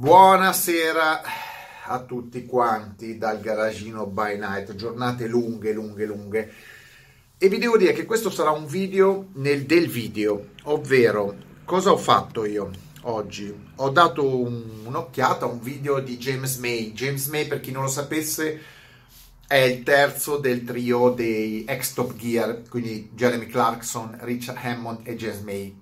Buonasera a tutti quanti dal garagino by night, giornate lunghe e vi devo dire che questo sarà un video del video, ovvero cosa ho fatto io oggi. Ho dato un'occhiata a un video di James May. James May, per chi non lo sapesse, è il terzo del trio dei ex Top Gear, quindi Jeremy Clarkson, Richard Hammond e James May.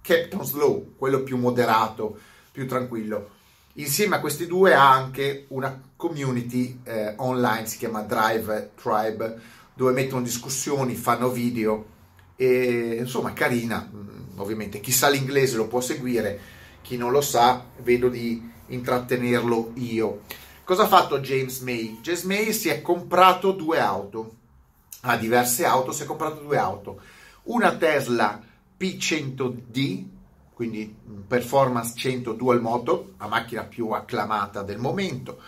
Captain Slow, quello più moderato, più tranquillo. Insieme a questi due ha anche una community online, si chiama Drive Tribe, dove mettono discussioni, fanno video, e insomma carina, ovviamente. Chi sa l'inglese lo può seguire, chi non lo sa vedo di intrattenerlo io. Cosa ha fatto James May? James May si è comprato due auto, ha diverse auto, si è comprato due auto. Una Tesla P100D, quindi performance 100 dual moto, la macchina più acclamata del momento,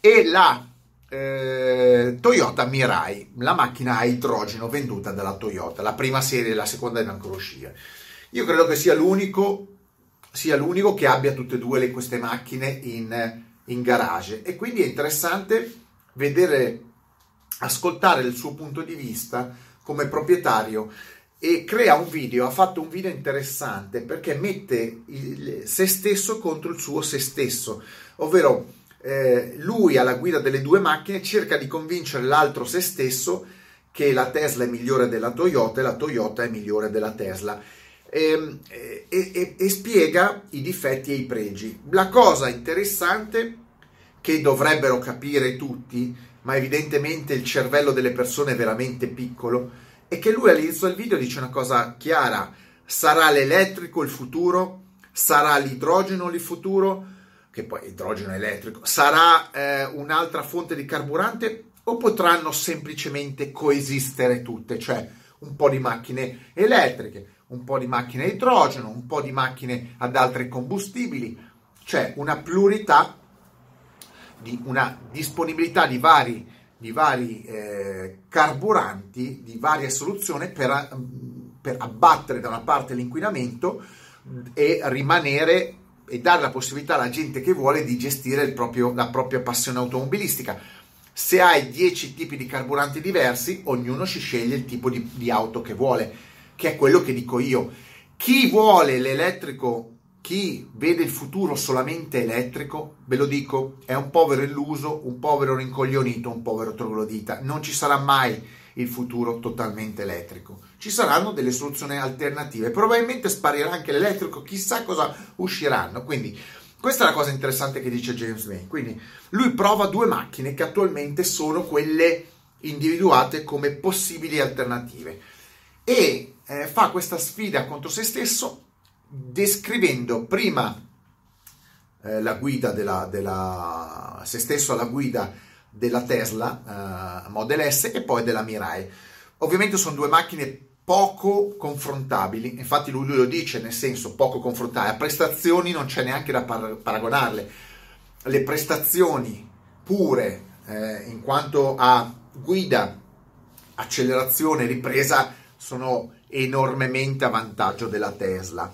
e la Toyota Mirai, la macchina a idrogeno venduta dalla Toyota, la prima serie e la seconda in ancora uscire. Io credo che sia l'unico che abbia tutte e due queste macchine in garage, e quindi è interessante vedere, ascoltare il suo punto di vista come proprietario. E crea un video, ha fatto un video interessante perché mette se stesso contro il suo se stesso, ovvero lui alla guida delle due macchine cerca di convincere l'altro se stesso che la Tesla è migliore della Toyota e la Toyota è migliore della Tesla, e spiega i difetti e i pregi. La cosa interessante che dovrebbero capire tutti, ma evidentemente il cervello delle persone è veramente piccolo, e che lui all'inizio del video dice una cosa chiara: sarà l'elettrico il futuro, sarà l'idrogeno il futuro, che poi idrogeno elettrico, sarà un'altra fonte di carburante, o potranno semplicemente coesistere tutte, cioè un po' di macchine elettriche, un po' di macchine a idrogeno, un po' di macchine ad altri combustibili, cioè una pluralità, una disponibilità di vari carburanti, di varie soluzioni per abbattere da una parte l'inquinamento e rimanere e dare la possibilità alla gente che vuole di gestire la propria passione automobilistica. Se hai 10 tipi di carburanti diversi, ognuno si sceglie il tipo di auto che vuole, che è quello che dico io. Chi vuole l'elettrico, chi vede il futuro solamente elettrico, ve lo dico, è un povero illuso, un povero rincoglionito, un povero troglodita. Non ci sarà mai il futuro totalmente elettrico. Ci saranno delle soluzioni alternative. Probabilmente sparirà anche l'elettrico, chissà cosa usciranno. Quindi questa è la cosa interessante che dice James May. Quindi lui prova due macchine che attualmente sono quelle individuate come possibili alternative e fa questa sfida contro se stesso, descrivendo prima la guida se stesso alla guida della Tesla Model S e poi della Mirai. Ovviamente sono due macchine poco confrontabili, infatti lui lo dice, nel senso poco confrontabili, a prestazioni non c'è neanche da paragonarle. Le prestazioni pure in quanto a guida, accelerazione, ripresa sono enormemente a vantaggio della Tesla.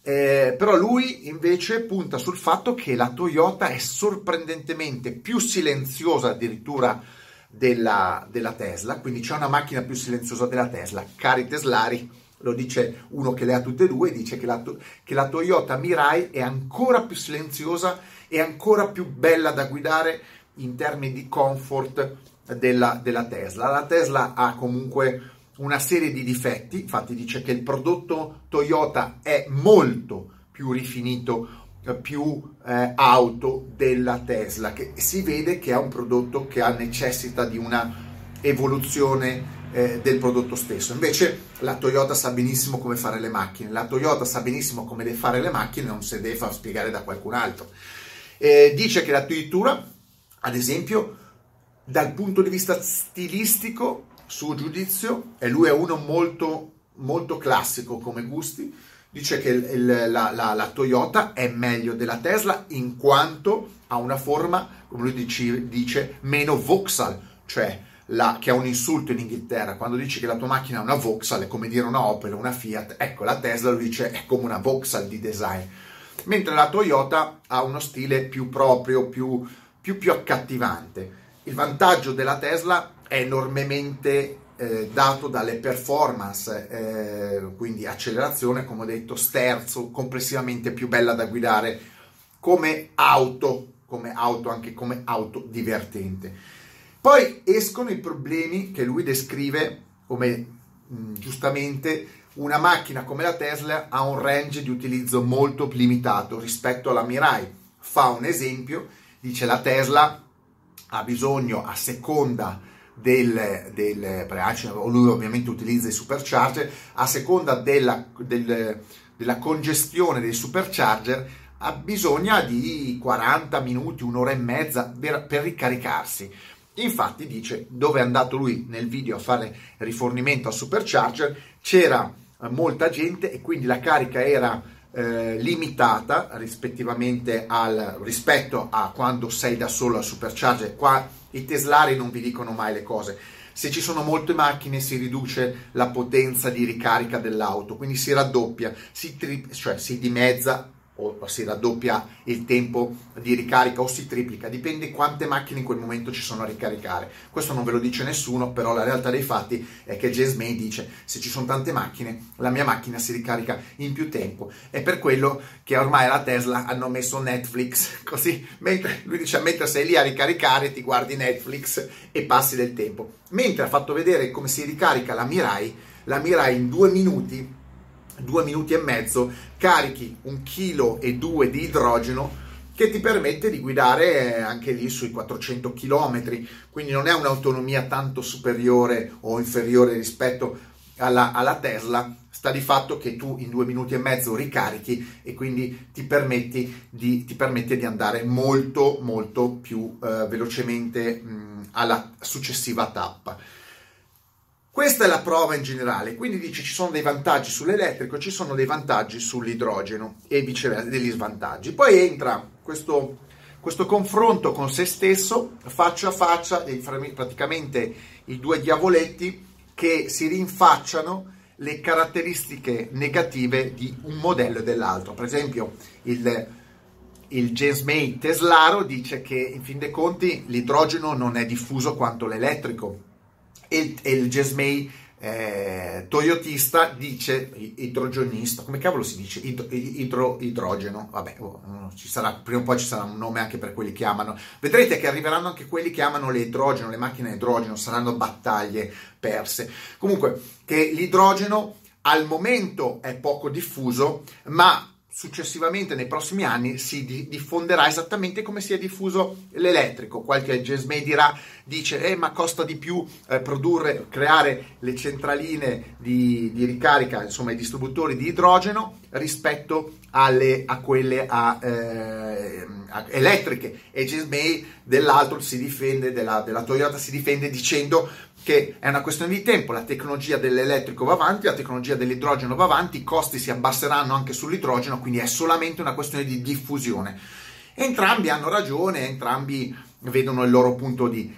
Però lui invece punta sul fatto che la Toyota è sorprendentemente più silenziosa addirittura della Tesla, quindi c'è una macchina più silenziosa della Tesla. Cari teslari, lo dice uno che le ha tutte e due, dice che la Toyota Mirai è ancora più silenziosa e ancora più bella da guidare in termini di comfort della Tesla. La Tesla ha comunque una serie di difetti, infatti dice che il prodotto Toyota è molto più rifinito, più auto della Tesla, che si vede che è un prodotto che necessita di una evoluzione del prodotto stesso. Invece la Toyota sa benissimo come fare le macchine, la Toyota sa benissimo come deve fare le macchine, non se deve far spiegare da qualcun altro. Dice che addirittura, ad esempio, dal punto di vista stilistico, suo giudizio, e lui è uno molto molto classico come gusti, dice che la Toyota è meglio della Tesla in quanto ha una forma, come lui dice, meno Vauxhall, cioè che è un insulto in Inghilterra, quando dici che la tua macchina è una Vauxhall è come dire una Opel, una Fiat. Ecco, la Tesla, lui dice, è come una Vauxhall di design. mentre la Toyota ha uno stile più proprio, più accattivante. Il vantaggio della Tesla è enormemente dato dalle performance, quindi accelerazione, come ho detto, sterzo, complessivamente più bella da guidare come auto, anche come auto divertente. Poi escono i problemi che lui descrive come giustamente una macchina come la Tesla ha un range di utilizzo molto limitato rispetto alla Mirai. Fa un esempio, dice la Tesla ha bisogno a seconda del lui ovviamente utilizza i supercharger, a seconda della congestione dei supercharger ha bisogno di 40 minuti, un'ora e mezza per ricaricarsi. Infatti dice, dove è andato lui nel video a fare rifornimento al supercharger, c'era molta gente e quindi la carica era limitata rispettivamente rispetto a quando sei da solo al supercharger. Qua i teslari non vi dicono mai le cose. Se ci sono molte macchine si riduce la potenza di ricarica dell'auto, quindi si raddoppia, si dimezza o si raddoppia il tempo di ricarica o si triplica, dipende quante macchine in quel momento ci sono a ricaricare. Questo non ve lo dice nessuno, però la realtà dei fatti è che James May dice, se ci sono tante macchine, la mia macchina si ricarica in più tempo. È per quello che ormai la Tesla hanno messo Netflix, così mentre, lui dice, mentre sei lì a ricaricare ti guardi Netflix e passi del tempo. Mentre ha fatto vedere come si ricarica la Mirai in 2 minuti e mezzo carichi 1,2 kg di idrogeno che ti permette di guidare anche lì sui 400 km, quindi non è un'autonomia tanto superiore o inferiore rispetto alla Tesla. Sta di fatto che tu in 2 minuti e mezzo ricarichi e quindi ti permette di andare molto più velocemente alla successiva tappa. Questa è la prova in generale, quindi dice ci sono dei vantaggi sull'elettrico, ci sono dei vantaggi sull'idrogeno e viceversa degli svantaggi. Poi entra questo confronto con se stesso, faccia a faccia, praticamente i due diavoletti che si rinfacciano le caratteristiche negative di un modello e dell'altro. Per esempio il James May teslaro dice che in fin dei conti l'idrogeno non è diffuso quanto l'elettrico. E il James May toyotista dice, idrogenista, come cavolo si dice? Idrogeno, vabbè, prima o poi ci sarà un nome anche per quelli che amano. Vedrete che arriveranno anche quelli che amano l'idrogeno, le macchine a idrogeno, saranno battaglie perse. Comunque, che l'idrogeno al momento è poco diffuso, ma successivamente nei prossimi anni si diffonderà esattamente come si è diffuso l'elettrico. Qualche James May dice ma costa di più creare le centraline di ricarica, insomma i distributori di idrogeno rispetto a quelle elettriche, e James May dell'altro si difende, della Toyota si difende dicendo che è una questione di tempo, la tecnologia dell'elettrico va avanti, la tecnologia dell'idrogeno va avanti, i costi si abbasseranno anche sull'idrogeno, quindi è solamente una questione di diffusione. Entrambi hanno ragione, entrambi vedono il loro punto di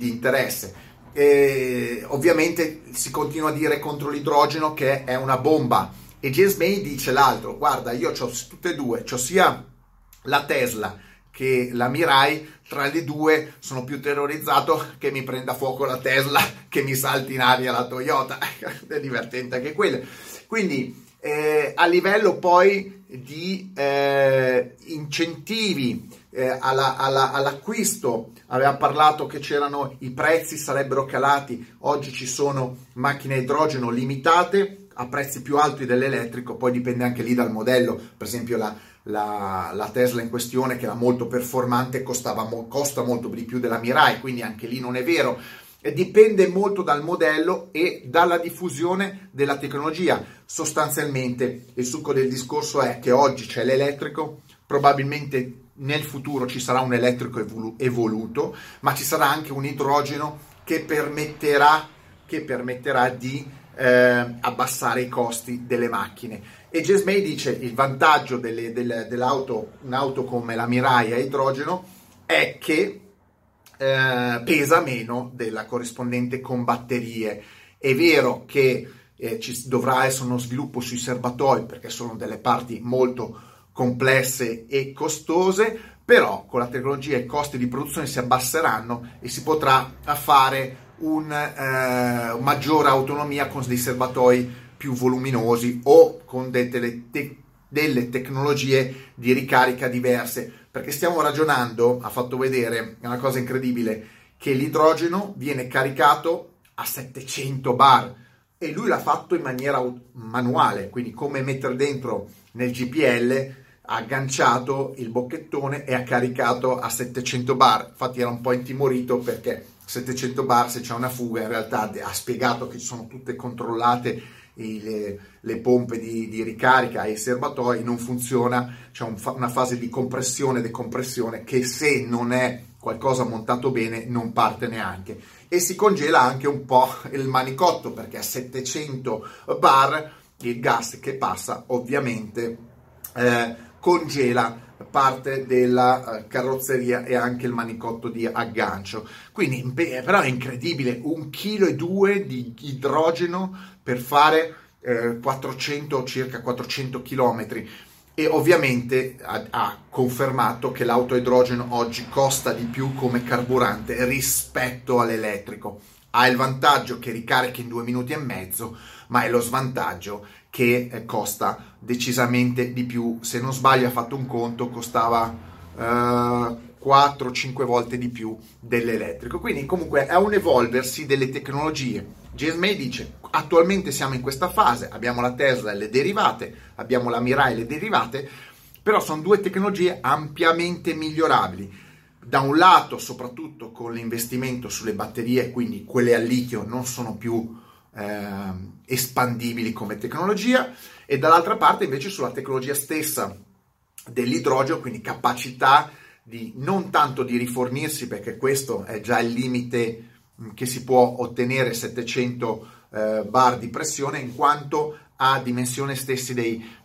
interesse. E ovviamente si continua a dire contro l'idrogeno che è una bomba, e James May dice l'altro, guarda io ho tutte e due, ho sia la Tesla che la Mirai, tra le due sono più terrorizzato che mi prenda fuoco la Tesla che mi salti in aria la Toyota. È divertente anche quello. Quindi a livello poi di incentivi all'acquisto, avevamo parlato che c'erano i prezzi sarebbero calati, oggi ci sono macchine a idrogeno limitate a prezzi più alti dell'elettrico, poi dipende anche lì dal modello. Per esempio la Tesla in questione, che era molto performante, costa molto di più della Mirai, quindi anche lì non è vero. E dipende molto dal modello e dalla diffusione della tecnologia. Sostanzialmente il succo del discorso è che oggi c'è l'elettrico, probabilmente nel futuro ci sarà un elettrico evoluto, ma ci sarà anche un idrogeno che permetterà di abbassare i costi delle macchine. E James May dice il vantaggio dell'auto, un'auto come la Mirai a idrogeno, è che pesa meno della corrispondente con batterie. È vero che ci dovrà essere uno sviluppo sui serbatoi perché sono delle parti molto complesse e costose, però con la tecnologia i costi di produzione si abbasseranno e si potrà fare una maggiore autonomia con dei serbatoi più voluminosi o con delle tecnologie di ricarica diverse, perché stiamo ragionando, ha fatto vedere, è una cosa incredibile, che l'idrogeno viene caricato a 700 bar e lui l'ha fatto in maniera manuale, quindi come mettere dentro nel GPL, ha agganciato il bocchettone e ha caricato a 700 bar. Infatti era un po' intimorito perché 700 bar, se c'è una fuga, in realtà ha spiegato che sono tutte controllate le pompe di ricarica e i serbatoi, non funziona, c'è una fase di compressione e decompressione che, se non è qualcosa montato bene, non parte neanche, e si congela anche un po' il manicotto, perché a 700 bar il gas che passa ovviamente congela parte della carrozzeria e anche il manicotto di aggancio. Quindi però è incredibile, 1,2 kg di idrogeno per fare 400 km, e ovviamente ha confermato che l'auto a idrogeno oggi costa di più come carburante rispetto all'elettrico. Ha il vantaggio che ricarica in 2 minuti e mezzo, ma è lo svantaggio che costa decisamente di più. Se non sbaglio, ha fatto un conto, costava 4-5 volte di più dell'elettrico. Quindi comunque è un evolversi delle tecnologie. James May dice: attualmente siamo in questa fase, abbiamo la Tesla e le derivate, abbiamo la Mirai e le derivate, però sono due tecnologie ampiamente migliorabili. Da un lato, soprattutto con l'investimento sulle batterie, quindi quelle al litio non sono più espandibili come tecnologia, e dall'altra parte invece sulla tecnologia stessa dell'idrogeno, quindi capacità di non tanto di rifornirsi, perché questo è già il limite che si può ottenere, 700 bar di pressione, in quanto a dimensione stessi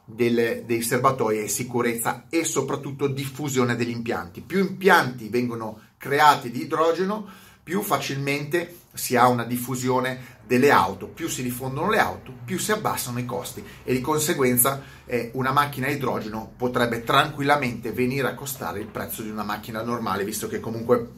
dei serbatoi e sicurezza, e soprattutto diffusione degli impianti. Più impianti vengono creati di idrogeno, più facilmente si ha una diffusione delle auto, più si diffondono le auto, più si abbassano i costi, e di conseguenza una macchina a idrogeno potrebbe tranquillamente venire a costare il prezzo di una macchina normale, visto che comunque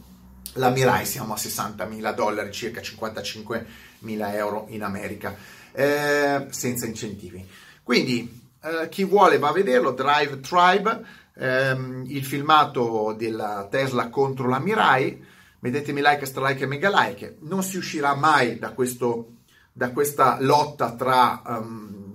la Mirai siamo a $60.000, circa €55.000 in America, senza incentivi. Quindi chi vuole va a vederlo, Drive Tribe, il filmato della Tesla contro la Mirai. Mettetemi like, stralike e mega like. Non si uscirà mai da questa lotta tra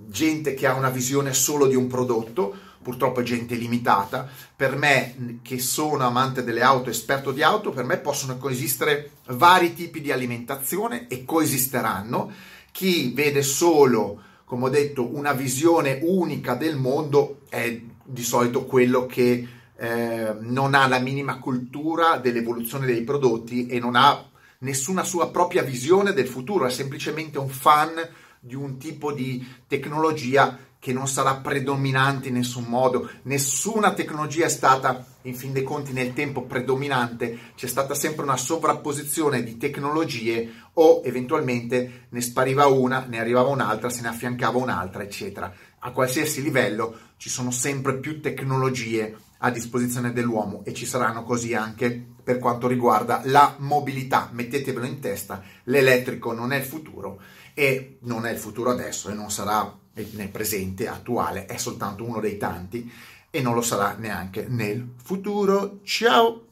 gente che ha una visione solo di un prodotto, purtroppo è gente limitata. Per me, che sono amante delle auto, esperto di auto, per me possono coesistere vari tipi di alimentazione e coesisteranno. Chi vede solo, come ho detto, una visione unica del mondo è di solito quello che non ha la minima cultura dell'evoluzione dei prodotti e non ha nessuna sua propria visione del futuro, è semplicemente un fan di un tipo di tecnologia che non sarà predominante in nessun modo. Nessuna tecnologia è stata, in fin dei conti, nel tempo predominante, c'è stata sempre una sovrapposizione di tecnologie, o eventualmente ne spariva una, ne arrivava un'altra, se ne affiancava un'altra, eccetera. A qualsiasi livello ci sono sempre più tecnologie a disposizione dell'uomo, e ci saranno così anche per quanto riguarda la mobilità. Mettetevelo in testa: l'elettrico non è il futuro, e non è il futuro adesso, e non sarà nel presente attuale, è soltanto uno dei tanti, e non lo sarà neanche nel futuro. Ciao!